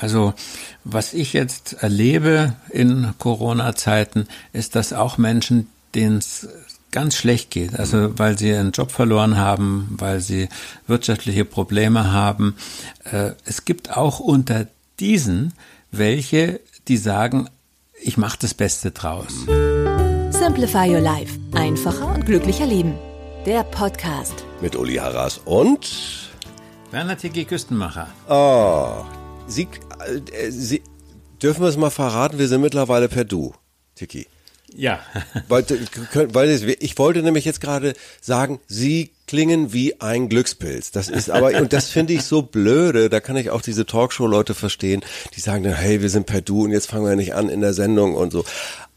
Also, was ich jetzt erlebe in Corona-Zeiten, ist, dass auch Menschen, denen es ganz schlecht geht, also weil sie ihren Job verloren haben, weil sie wirtschaftliche Probleme haben. Es gibt auch unter diesen welche, die sagen, ich mache das Beste draus. Simplify Your Life. Einfacher und glücklicher Leben. Der Podcast. Mit Uli Haras und Bernhard Higgi Küstenmacher. Oh, Sie dürfen wir es mal verraten, wir sind mittlerweile per Du, Tiki. Ja. weil ich wollte nämlich jetzt gerade sagen, Sie klingen wie ein Glückspilz. Das ist aber, und das finde ich so blöde, da kann ich auch diese Talkshow-Leute verstehen, die sagen dann, hey, wir sind per Du und jetzt fangen wir nicht an in der Sendung und so.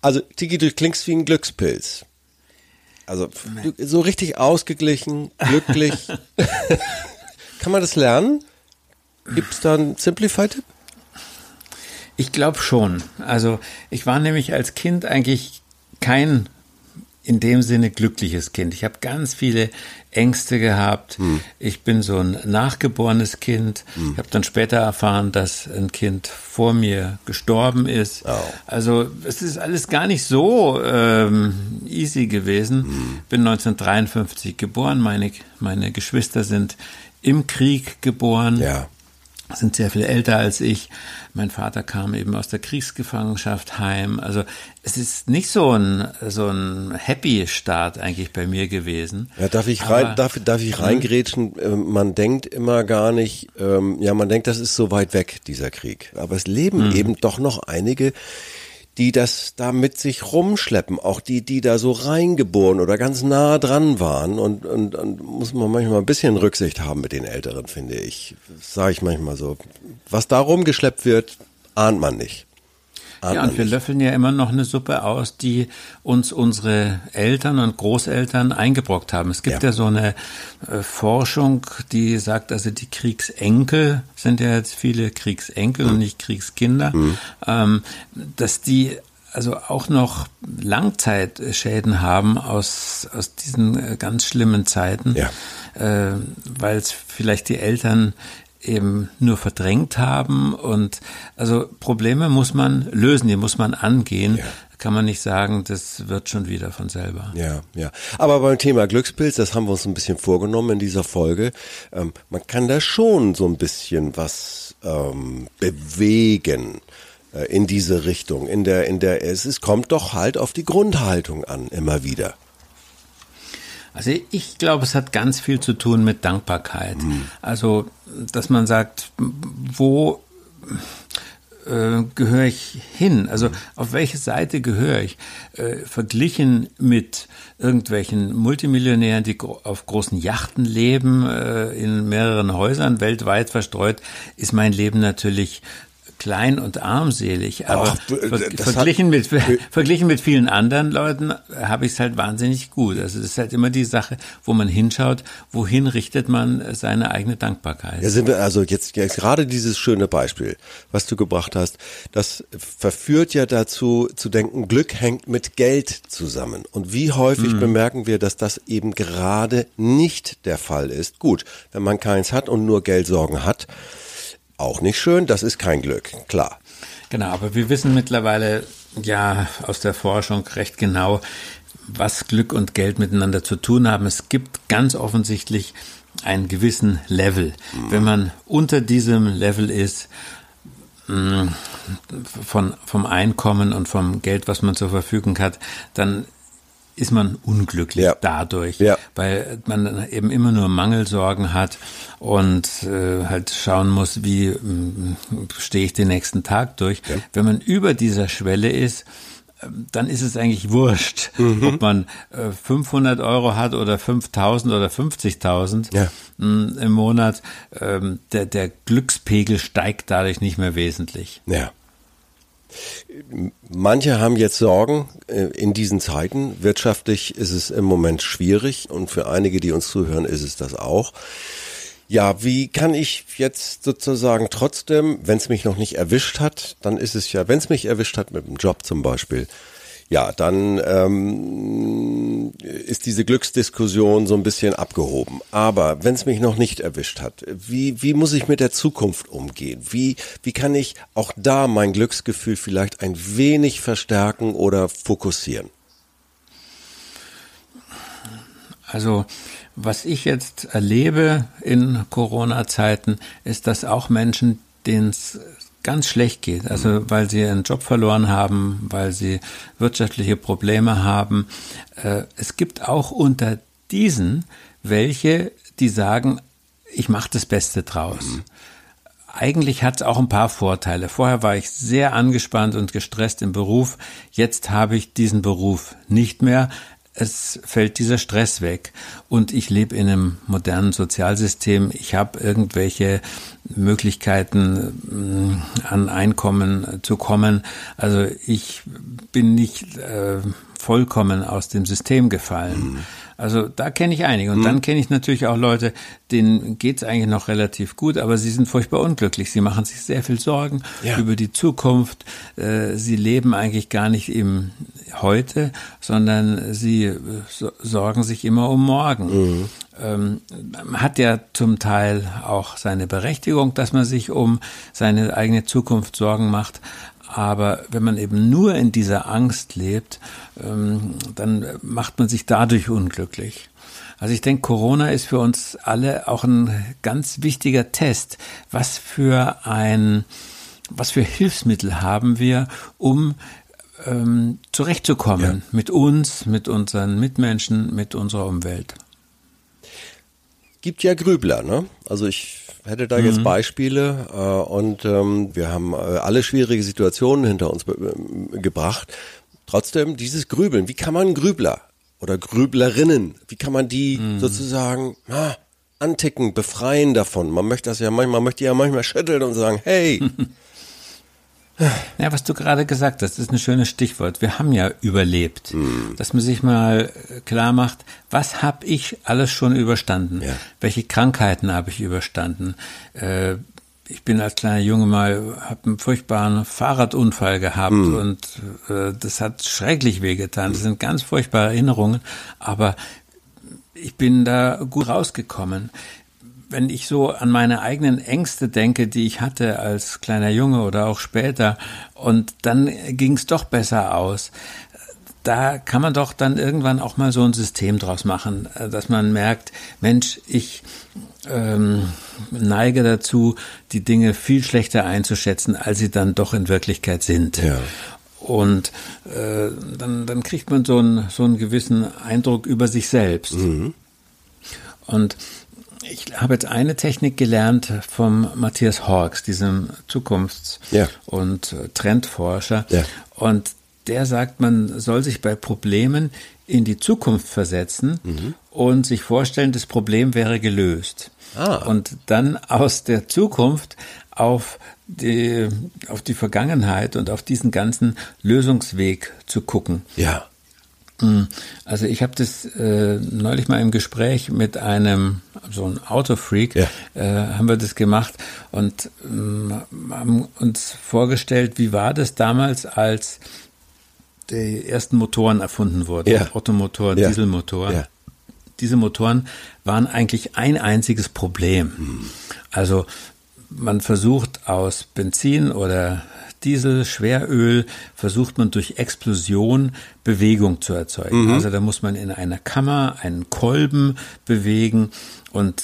Also Tiki, du klingst wie ein Glückspilz. Also so richtig ausgeglichen, glücklich. Kann man das lernen? Gibt es da einen Simplify-Tipp? Ich glaube schon. Also ich war nämlich als Kind eigentlich kein in dem Sinne glückliches Kind. Ich habe ganz viele Ängste gehabt. Ich bin so ein nachgeborenes Kind. Ich habe dann später erfahren, dass ein Kind vor mir gestorben ist. Oh. Also es ist alles gar nicht so easy gewesen. Bin 1953 geboren. Meine Geschwister sind im Krieg geboren. Ja. Sind sehr viel älter als ich. Mein Vater kam eben aus der Kriegsgefangenschaft heim. Also es ist nicht so ein happy Start eigentlich bei mir gewesen. Ja, darf ich reingrätschen? Man denkt immer gar nicht, man denkt, das ist so weit weg, dieser Krieg. Aber es leben eben doch noch einige, die das da mit sich rumschleppen, auch die da so reingeboren oder ganz nah dran waren und muss man manchmal ein bisschen Rücksicht haben mit den Älteren, finde ich. Das sage ich manchmal so. Was da rumgeschleppt wird, ahnt man nicht. Wir löffeln ja immer noch eine Suppe aus, die uns unsere Eltern und Großeltern eingebrockt haben. Es gibt ja so eine Forschung, die sagt, also die Kriegsenkel, sind ja jetzt viele Kriegsenkel und nicht Kriegskinder, dass die also auch noch Langzeitschäden haben aus diesen ganz schlimmen Zeiten, weil es vielleicht die Eltern eben nur verdrängt haben, und also Probleme muss man lösen, die muss man angehen, kann man nicht sagen, das wird schon wieder von selber. Ja. Aber beim Thema Glückspilz, das haben wir uns ein bisschen vorgenommen in dieser Folge, man kann da schon so ein bisschen was bewegen in diese Richtung, in der es kommt doch halt auf die Grundhaltung an, immer wieder. Also ich glaube, es hat ganz viel zu tun mit Dankbarkeit. Also, dass man sagt, wo gehöre ich hin? Also auf welche Seite gehöre ich? Verglichen mit irgendwelchen Multimillionären, die auf großen Yachten leben, in mehreren Häusern weltweit verstreut, ist mein Leben natürlich klein und armselig, aber verglichen mit vielen anderen Leuten habe ich es halt wahnsinnig gut. Also das ist halt immer die Sache, wo man hinschaut, wohin richtet man seine eigene Dankbarkeit. Ja, sind wir also jetzt gerade dieses schöne Beispiel, was du gebracht hast, das verführt ja dazu zu denken, Glück hängt mit Geld zusammen. Und wie häufig bemerken wir, dass das eben gerade nicht der Fall ist. Gut, wenn man keins hat und nur Geldsorgen hat, auch nicht schön, das ist kein Glück, klar. Genau, aber wir wissen mittlerweile ja aus der Forschung recht genau, was Glück und Geld miteinander zu tun haben. Es gibt ganz offensichtlich einen gewissen Level. Wenn man unter diesem Level ist, vom Einkommen und vom Geld, was man zur Verfügung hat, dann ist man unglücklich dadurch, weil man eben immer nur Mangelsorgen hat und halt schauen muss, wie stehe ich den nächsten Tag durch. Ja. Wenn man über dieser Schwelle ist, dann ist es eigentlich wurscht, ob man 500 Euro hat oder 5.000 oder 50.000 im Monat. Der Glückspegel steigt dadurch nicht mehr wesentlich. Ja. Manche haben jetzt Sorgen in diesen Zeiten. Wirtschaftlich ist es im Moment schwierig und für einige, die uns zuhören, ist es das auch. Ja, wie kann ich jetzt sozusagen trotzdem, wenn es mich noch nicht erwischt hat, dann ist es ja, wenn es mich erwischt hat mit dem Job zum Beispiel, ja, dann ist diese Glücksdiskussion so ein bisschen abgehoben. Aber wenn es mich noch nicht erwischt hat, wie muss ich mit der Zukunft umgehen? Wie kann ich auch da mein Glücksgefühl vielleicht ein wenig verstärken oder fokussieren? Also was ich jetzt erlebe in Corona-Zeiten, ist, dass auch Menschen, denen es ganz schlecht geht, also weil sie ihren Job verloren haben, weil sie wirtschaftliche Probleme haben. Es gibt auch unter diesen welche, die sagen, ich mache das Beste draus. Mhm. Eigentlich hat es auch ein paar Vorteile. Vorher war ich sehr angespannt und gestresst im Beruf. Jetzt habe ich diesen Beruf nicht mehr. Es fällt dieser Stress weg und ich lebe in einem modernen Sozialsystem. Ich habe irgendwelche Möglichkeiten, an Einkommen zu kommen. Also ich bin nicht vollkommen aus dem System gefallen. Mhm. Also da kenne ich einige. Und dann kenne ich natürlich auch Leute, denen geht's eigentlich noch relativ gut, aber sie sind furchtbar unglücklich. Sie machen sich sehr viel Sorgen über die Zukunft. Sie leben eigentlich gar nicht im Heute, sondern sie sorgen sich immer um morgen. Mhm. Hat ja zum Teil auch seine Berechtigung, dass man sich um seine eigene Zukunft Sorgen macht. Aber wenn man eben nur in dieser Angst lebt, dann macht man sich dadurch unglücklich. Also ich denke, Corona ist für uns alle auch ein ganz wichtiger Test. Was für Hilfsmittel haben wir, um zurechtzukommen mit uns, mit unseren Mitmenschen, mit unserer Umwelt? Gibt ja Grübler, ne? Also ich hätte da jetzt Beispiele und wir haben alle schwierige Situationen hinter uns gebracht. Trotzdem dieses Grübeln, wie kann man Grübler oder Grüblerinnen, wie kann man die sozusagen anticken, befreien davon? Man möchte das ja manchmal, schütteln und sagen, hey. Ja, was du gerade gesagt hast, ist ein schönes Stichwort. Wir haben ja überlebt. Dass man sich mal klar macht, was habe ich alles schon überstanden? Ja. Welche Krankheiten habe ich überstanden? Ich bin als kleiner Junge mal, habe einen furchtbaren Fahrradunfall gehabt und das hat schrecklich wehgetan. Das sind ganz furchtbare Erinnerungen, aber ich bin da gut rausgekommen. Wenn ich so an meine eigenen Ängste denke, die ich hatte als kleiner Junge oder auch später, und dann ging's doch besser aus. Da kann man doch dann irgendwann auch mal so ein System draus machen, dass man merkt, Mensch, ich neige dazu, die Dinge viel schlechter einzuschätzen, als sie dann doch in Wirklichkeit sind. Ja. Und dann kriegt man so einen gewissen Eindruck über sich selbst. Mhm. Und ich habe jetzt eine Technik gelernt vom Matthias Horx, diesem Zukunfts- und Trendforscher. Ja. Und der sagt, man soll sich bei Problemen in die Zukunft versetzen und sich vorstellen, das Problem wäre gelöst. Und dann aus der Zukunft auf die Vergangenheit und auf diesen ganzen Lösungsweg zu gucken. Ja. Also ich habe das neulich mal im Gespräch mit einem, so einem Autofreak, haben wir das gemacht und haben uns vorgestellt, wie war das damals, als die ersten Motoren erfunden wurden, Ottomotoren, Dieselmotoren. Ja. Diese Motoren waren eigentlich ein einziges Problem. Also man versucht aus Benzin oder Diesel, Schweröl, versucht man durch Explosion Bewegung zu erzeugen. Also da muss man in einer Kammer einen Kolben bewegen Und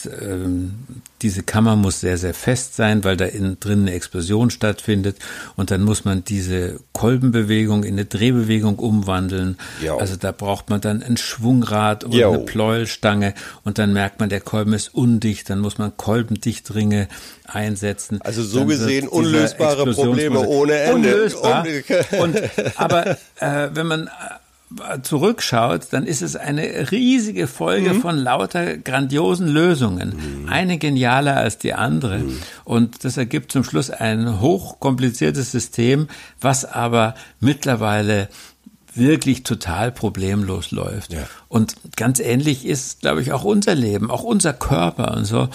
diese Kammer muss sehr, sehr fest sein, weil da innen drin eine Explosion stattfindet. Und dann muss man diese Kolbenbewegung in eine Drehbewegung umwandeln. Jo. Also da braucht man dann ein Schwungrad und eine Pleuelstange. Und dann merkt man, der Kolben ist undicht. Dann muss man Kolbendichtringe einsetzen. Also so dann gesehen unlösbare Probleme ohne Ende. Unlösbar. Aber wenn man zurückschaut, dann ist es eine riesige Folge von lauter grandiosen Lösungen. Eine genialer als die andere. Und das ergibt zum Schluss ein hochkompliziertes System, was aber mittlerweile wirklich total problemlos läuft. Ja. Und ganz ähnlich ist, glaube ich, auch unser Leben, auch unser Körper und so.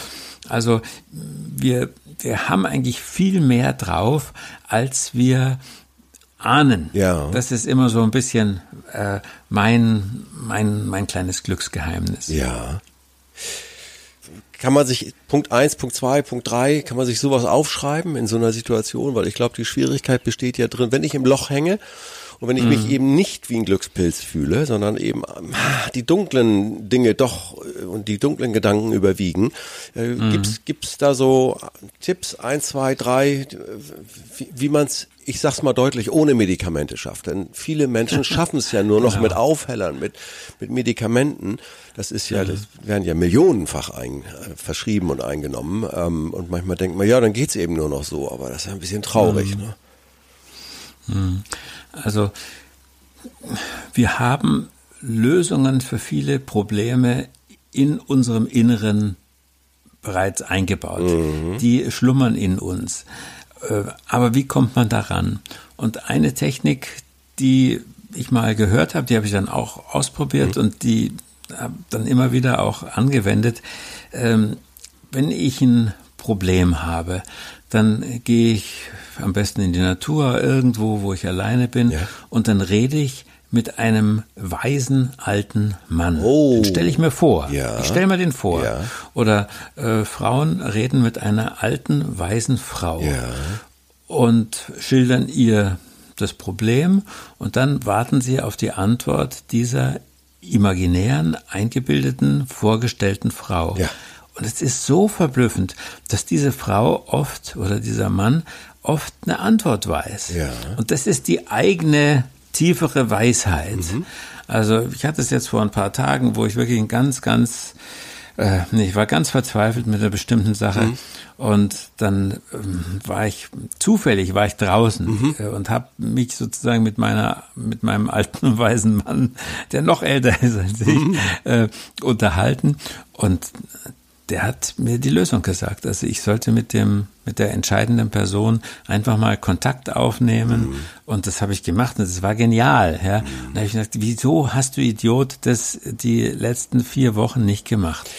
Also wir haben eigentlich viel mehr drauf, als wir ahnen. Ja. Das ist immer so ein bisschen mein kleines Glücksgeheimnis. Ja. Kann man sich Punkt 1, Punkt 2, Punkt 3, kann man sich sowas aufschreiben in so einer Situation? Weil ich glaube, die Schwierigkeit besteht ja drin, wenn ich im Loch hänge und wenn ich mich eben nicht wie ein Glückspilz fühle, sondern eben die dunklen Dinge doch und die dunklen Gedanken überwiegen. Gibt's da so Tipps 1, 2, 3, wie man's, ich sag's mal deutlich, ohne Medikamente schafft. Denn viele Menschen schaffen es ja nur noch mit Aufhellern, mit Medikamenten. Das ist ja, das werden ja millionenfach verschrieben und eingenommen. Und manchmal denkt man, ja, dann geht's eben nur noch so. Aber das ist ja ein bisschen traurig, ne? Also, wir haben Lösungen für viele Probleme in unserem Inneren bereits eingebaut. Die schlummern in uns. Aber wie kommt man daran? Und eine Technik, die ich mal gehört habe, die habe ich dann auch ausprobiert und die habe dann immer wieder auch angewendet. Wenn ich ein Problem habe, dann gehe ich am besten in die Natur, irgendwo, wo ich alleine bin, und dann rede ich mit einem weisen alten Mann. Den stelle ich mir vor. Ja. Ich stelle mir den vor. Ja. Oder Frauen reden mit einer alten, weisen Frau und schildern ihr das Problem und dann warten sie auf die Antwort dieser imaginären, eingebildeten, vorgestellten Frau. Ja. Und es ist so verblüffend, dass diese Frau oft oder dieser Mann oft eine Antwort weiß. Ja. Und das ist die eigene tiefere Weisheit. Also ich hatte es jetzt vor ein paar Tagen, wo ich wirklich ich war ganz verzweifelt mit einer bestimmten Sache und dann war ich draußen und habe mich sozusagen mit meinem alten weisen Mann, der noch älter ist als ich, unterhalten und der hat mir die Lösung gesagt. Also ich sollte mit der entscheidenden Person einfach mal Kontakt aufnehmen. Und das habe ich gemacht und das war genial. Ja. Und da habe ich gedacht, wieso hast du, Idiot, das die letzten 4 Wochen nicht gemacht?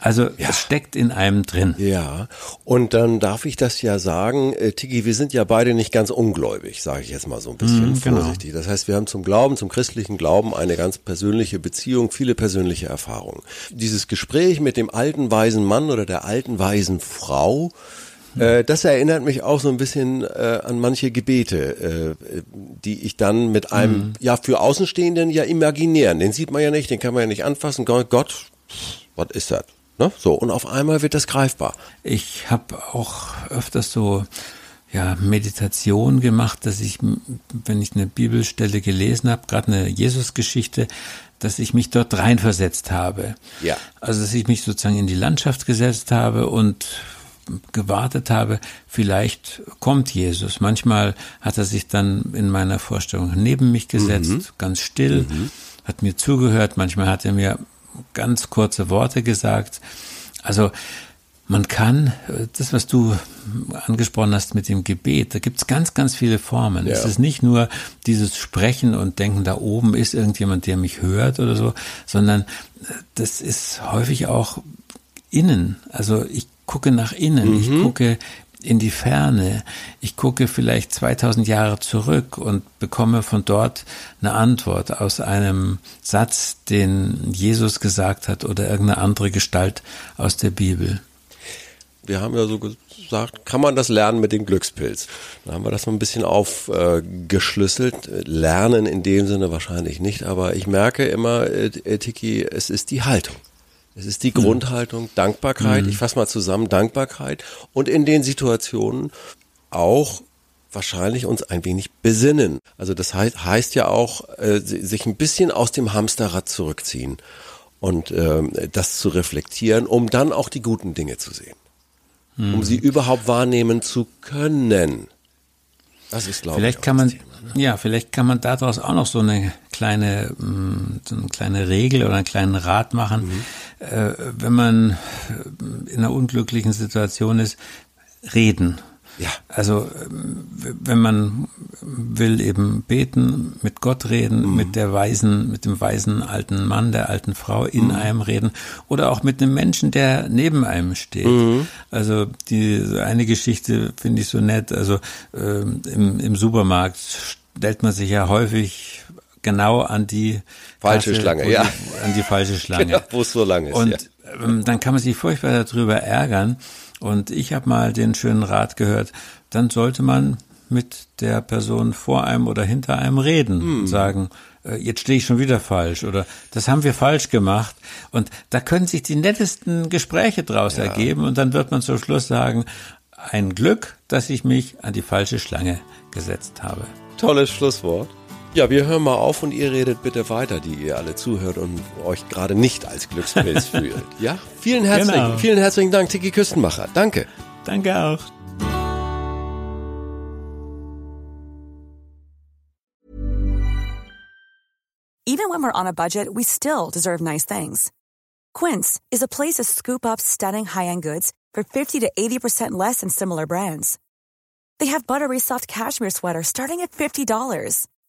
Also es steckt in einem drin. Ja, und dann darf ich das ja sagen, Tiki, wir sind ja beide nicht ganz ungläubig, sage ich jetzt mal so ein bisschen vorsichtig. Das heißt, wir haben zum christlichen Glauben eine ganz persönliche Beziehung, viele persönliche Erfahrungen. Dieses Gespräch mit dem alten weisen Mann oder der alten weisen Frau, das erinnert mich auch so ein bisschen an manche Gebete, die ich dann mit einem, für Außenstehenden ja imaginären, den sieht man ja nicht, den kann man ja nicht anfassen, Gott, was ist das? Ne? So, und auf einmal wird das greifbar. Ich habe auch öfters so Meditation gemacht, dass ich, wenn ich eine Bibelstelle gelesen habe, gerade eine Jesusgeschichte, dass ich mich dort reinversetzt habe. Ja. Also, dass ich mich sozusagen in die Landschaft gesetzt habe und gewartet habe, vielleicht kommt Jesus. Manchmal hat er sich dann in meiner Vorstellung neben mich gesetzt, ganz still, hat mir zugehört, manchmal hat er mir ganz kurze Worte gesagt. Also man kann, das was du angesprochen hast mit dem Gebet, da gibt's ganz, ganz viele Formen. Ja. Es ist nicht nur dieses Sprechen und Denken, da oben ist irgendjemand, der mich hört oder so, sondern das ist häufig auch innen. Also ich gucke nach innen, ich gucke in die Ferne, ich gucke vielleicht 2000 Jahre zurück und bekomme von dort eine Antwort aus einem Satz, den Jesus gesagt hat oder irgendeine andere Gestalt aus der Bibel. Wir haben ja so gesagt, kann man das lernen mit dem Glückspilz? Da haben wir das so ein bisschen aufgeschlüsselt. Lernen in dem Sinne wahrscheinlich nicht, aber ich merke immer, Tiki, es ist die Haltung. Es ist die Grundhaltung, Dankbarkeit, ich fasse mal zusammen, Dankbarkeit und in den Situationen auch wahrscheinlich uns ein wenig besinnen. Also das heißt ja auch, sich ein bisschen aus dem Hamsterrad zurückziehen und das zu reflektieren, um dann auch die guten Dinge zu sehen, um sie überhaupt wahrnehmen zu können. Das ist, glaube ich, auch das Thema. Ja, vielleicht kann man daraus auch noch so eine kleine Regel oder einen kleinen Rat machen. Wenn man in einer unglücklichen Situation ist, reden. Ja. Also wenn man will, eben beten, mit Gott reden, mit dem weisen alten Mann, der alten Frau in einem reden oder auch mit einem Menschen, der neben einem steht. Also so eine Geschichte finde ich so nett. Also im Supermarkt stellt man sich ja häufig genau an die falsche Schlange, ja. An die falsche Schlange. Genau, wo es so lang ist. Und dann kann man sich furchtbar darüber ärgern. Und ich habe mal den schönen Rat gehört, dann sollte man mit der Person vor einem oder hinter einem reden und sagen, jetzt stehe ich schon wieder falsch oder das haben wir falsch gemacht. Und da können sich die nettesten Gespräche draus ergeben und dann wird man zum Schluss sagen, ein Glück, dass ich mich an die falsche Schlange gesetzt habe. Tolles Schlusswort. Ja, wir hören mal auf und ihr redet bitte weiter, die ihr alle zuhört und euch gerade nicht als Glückspilz fühlt. Ja? Vielen herzlichen Dank, Tiki Küstenmacher. Danke. Danke auch. Even when we're on a budget, we still deserve nice things. Quince is a place to scoop up stunning high-end goods for 50 to 80% less than similar brands. They have buttery soft cashmere sweaters starting at $50.